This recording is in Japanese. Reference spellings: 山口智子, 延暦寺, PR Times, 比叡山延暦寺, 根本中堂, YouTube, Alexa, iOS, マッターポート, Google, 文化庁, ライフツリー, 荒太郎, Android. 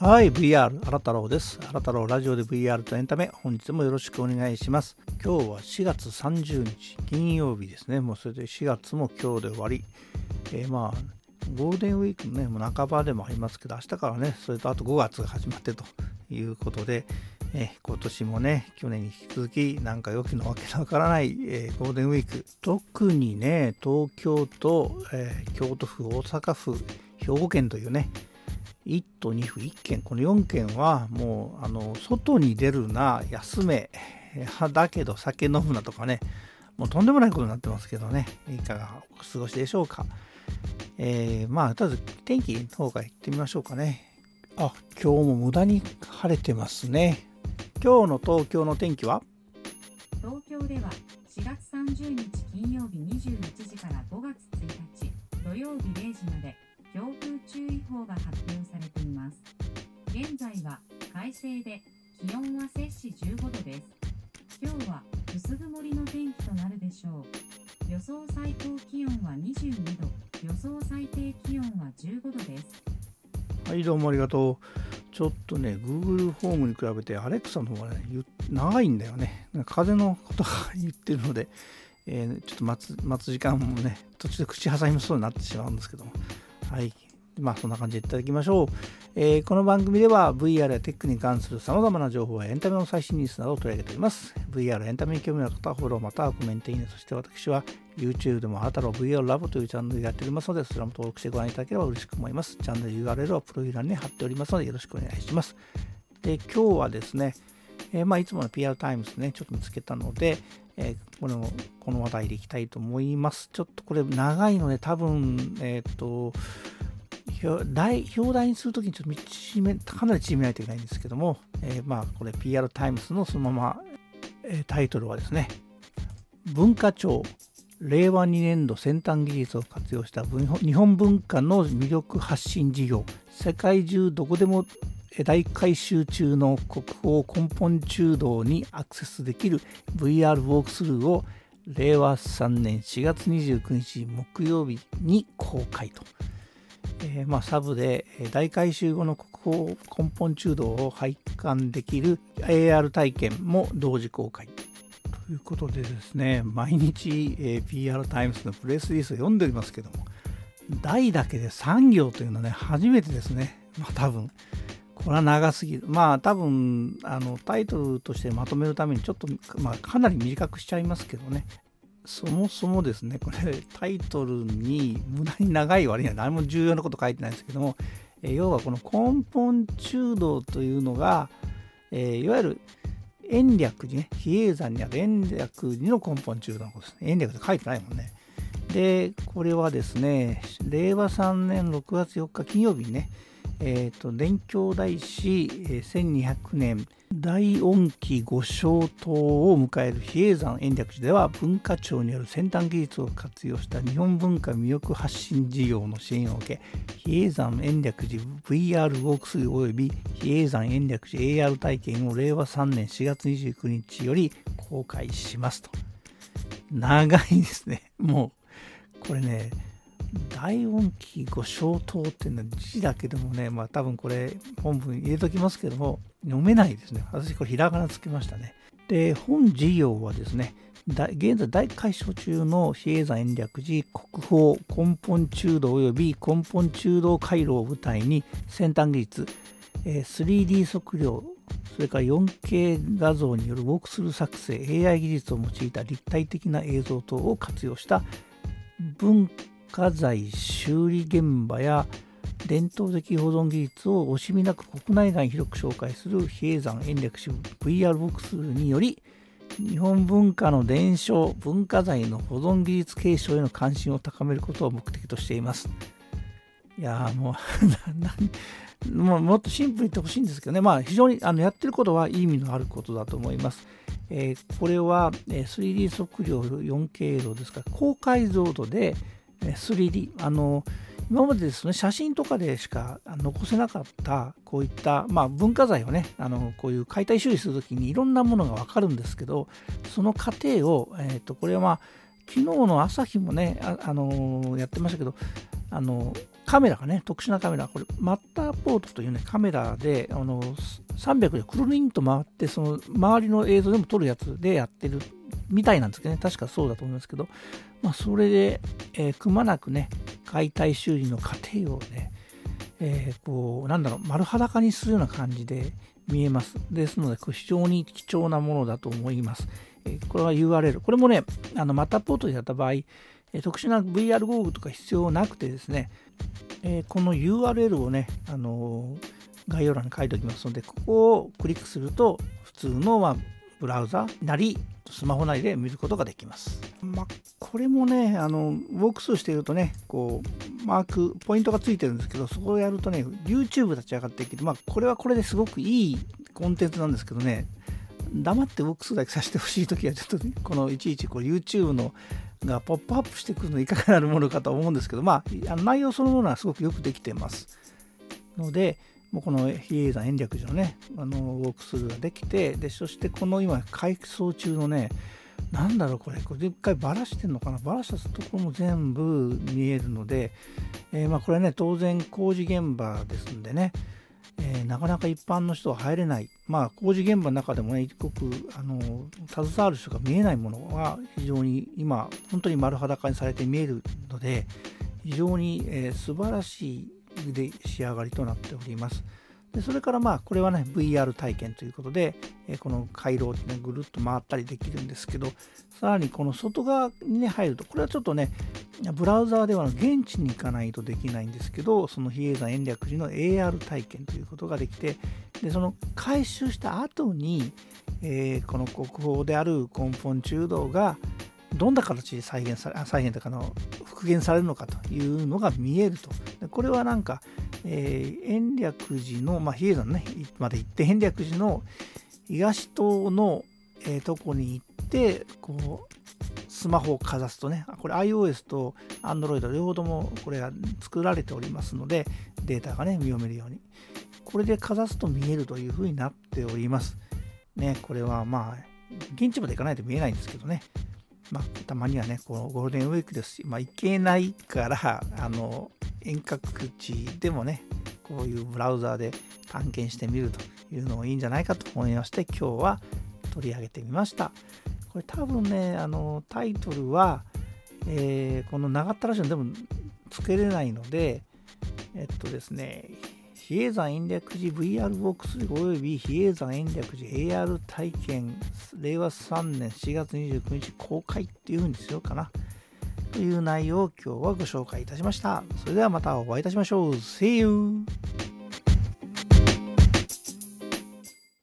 はい、VR、荒太郎です。荒太郎ラジオで VR とエンタメ、本日もよろしくお願いします。今日は4月30日、金曜日ですね。もうそれで4月も今日で終わり。ゴールデンウィークのね、もう半ばでもありますけど、明日からね、それとあと5月が始まってということで、今年もね、去年に引き続き、なんか良きのわけのわからない、ゴールデンウィーク。特にね、東京と、京都府、大阪府、兵庫県というね、1都2府1県、この4県はもう外に出るな、休め、だけど酒飲むなとかね、もうとんでもないことになってますけどね、いかがお過ごしでしょうか。とりあえず天気の方から行ってみましょうかね。あ、今日も無駄に晴れてますね。今日の東京の天気は？東京では4月30日金曜日21時から5月1日土曜日0時まで強風注意報が発表されています。現在は快晴で気温は摂氏15度です。今日は薄曇りの天気となるでしょう。予想最高気温は22度、予想最低気温は15度です。はい、どうもありがとう。ちょっとね、Google ホームに比べて Alexa の方がね、長いんだよね。風のことが言ってるので、ちょっと待つ時間もね、途中で口挟みそうになってしまうんですけども。はい。そんな感じでいただきましょう。この番組では VR やテックに関する様々な情報やエンタメの最新ニュースなどを取り上げております。VR エンタメに興味のある方はフォローまたはコメントいいね。そして私は YouTube でも新たな VR ラボというチャンネルをやっておりますので、そちらも登録してご覧いただければ嬉しく思います。チャンネル URL はプロフィール欄に貼っておりますのでよろしくお願いします。で、今日はですね、いつもの PR Times ね、ちょっと見つけたので、この話題でいきたいと思います。ちょっとこれ長いので、多分、表題にするときにちょっとかなり縮めないといけないんですけども、これ PR Times のそのまま、タイトルはですね、文化庁、令和2年度先端技術を活用した日本文化の魅力発信事業、世界中どこでも大改修中の国宝根本中堂にアクセスできる VR ウォークスルーを令和3年4月29日木曜日に公開と、サブで大改修後の国宝根本中堂を拝観できる AR 体験も同時公開ということでですね、毎日、PR Times のプレスリリースを読んでおりますけども、題だけで3行というのはね、初めてですね。多分これは長すぎる。多分タイトルとしてまとめるためにちょっと、かなり短くしちゃいますけどね。そもそもですね、これタイトルに無駄に長い割には何も重要なこと書いてないんですけども、要はこの根本中堂というのが、いわゆる延暦寺ね、比叡山にある延暦寺の根本中堂のことですね。延暦って書いてないもんね。で、これはですね、令和3年6月4日金曜日にね、伝教大師1200年大恩紀御消灯を迎える比叡山延暦寺では、文化庁による先端技術を活用した日本文化魅力発信事業の支援を受け、比叡山延暦寺 VR ウォークスルーおよび比叡山延暦寺 AR 体験を令和3年4月29日より公開しますと。長いですね。もうこれね、大音機ご消灯っていうのは字だけでもね、多分これ本文入れときますけども、読めないですね。私これひらがなつけましたね。で、本事業はですね、現在大改修中の比叡山延暦寺国宝根本中堂及び根本中堂回廊を舞台に、先端技術、3D 測量、それから 4K 画像によるウォークスルー作成、AI 技術を用いた立体的な映像等を活用した文化財修理現場や伝統的保存技術を惜しみなく国内外に広く紹介する比叡山延暦寺 VR ウォークスルーにより、日本文化の伝承、文化財の保存技術継承への関心を高めることを目的としています。いやー、もっとシンプルに言ってほしいんですけどね。非常にやってることはいい意味のあることだと思います。これは 3D 測量 4K 映像ですから、高解像度で 3D、今までですね、写真とかでしか残せなかったこういった、文化財をね、こういう解体修理するときにいろんなものが分かるんですけど、その過程を、これは昨日の朝日もね、やってましたけど、カメラがね、特殊なカメラ、これマッターポートという、ね、カメラで300でくるりんと回って、その周りの映像でも撮るやつでやってるみたいなんですけどね、確かそうだと思いますけど、まあ、それで、くまなくね、解体修理の過程をね、こうなんだろう、丸裸にするような感じで見えます。ですので、非常に貴重なものだと思います。これは URL、 これもね、マッターポートでやった場合、特殊な VR ゴーグルとか必要なくてですね、この URL をね、概要欄に書いておきますので、ここをクリックすると普通の、まあ、ブラウザなりスマホ内で見ることができます。まあ、これもね、ウォークスしているとね、こうマークポイントがついてるんですけど、そこをやるとね YouTube 立ち上がってきて、まあ、これはこれですごくいいコンテンツなんですけどね、黙ってウォークスだけさせてほしいときはちょっと、ね、このいちいちこう YouTube のがポップアップしてくるのいかがなるものかと思うんですけど、まあ、内容そのものはすごくよくできてますので、もうこの比叡山延暦寺のね、ウォークスルーができて、で、そしてこの今改装中のね、なんだろうこれ、これ一回ばらしてんのかな、ばらしたところも全部見えるので、まあこれね、当然工事現場ですんでね、なかなか一般の人は入れない、まあ工事現場の中でもね、一国携わる人が見えないものは非常に今本当に丸裸にされて見えるので、非常に、素晴らしいで仕上がりとなっております。で、それからまあこれはね VR 体験ということで、この回廊ってねぐるっと回ったりできるんですけど、さらにこの外側にね入ると、これはちょっとねブラウザーでは現地に行かないとできないんですけど、その比叡山延暦寺の AR 体験ということができて、でその改修した後に、この国宝である根本中堂がどんな形で復元されるのかというのが見えると。これはなんか、延暦寺の、まあ、比叡山のねまで行って延暦寺の東棟の、とこに行ってこうスマホをかざすとね、これ iOS と Android 両方ともこれが作られておりますので、データがね見読めるようにこれでかざすと見えるというふうになっておりますね。これはまあ現地まで行かないと見えないんですけどね、まあ、たまにはね、このゴールデンウィークですし、まあ、行けないから、遠隔地でもね、こういうブラウザーで探検してみるというのもいいんじゃないかと思いまして、今日は取り上げてみました。これ多分ね、タイトルは、この長ったらしいのでもつけれないので、ですね、比叡山延暦寺 VR ボックスおよび比叡山延暦寺 AR 体験令和3年4月29日公開っていうふうにしようかなという内容を今日はご紹介いたしました。それではまたお会いいたしましょう。See you!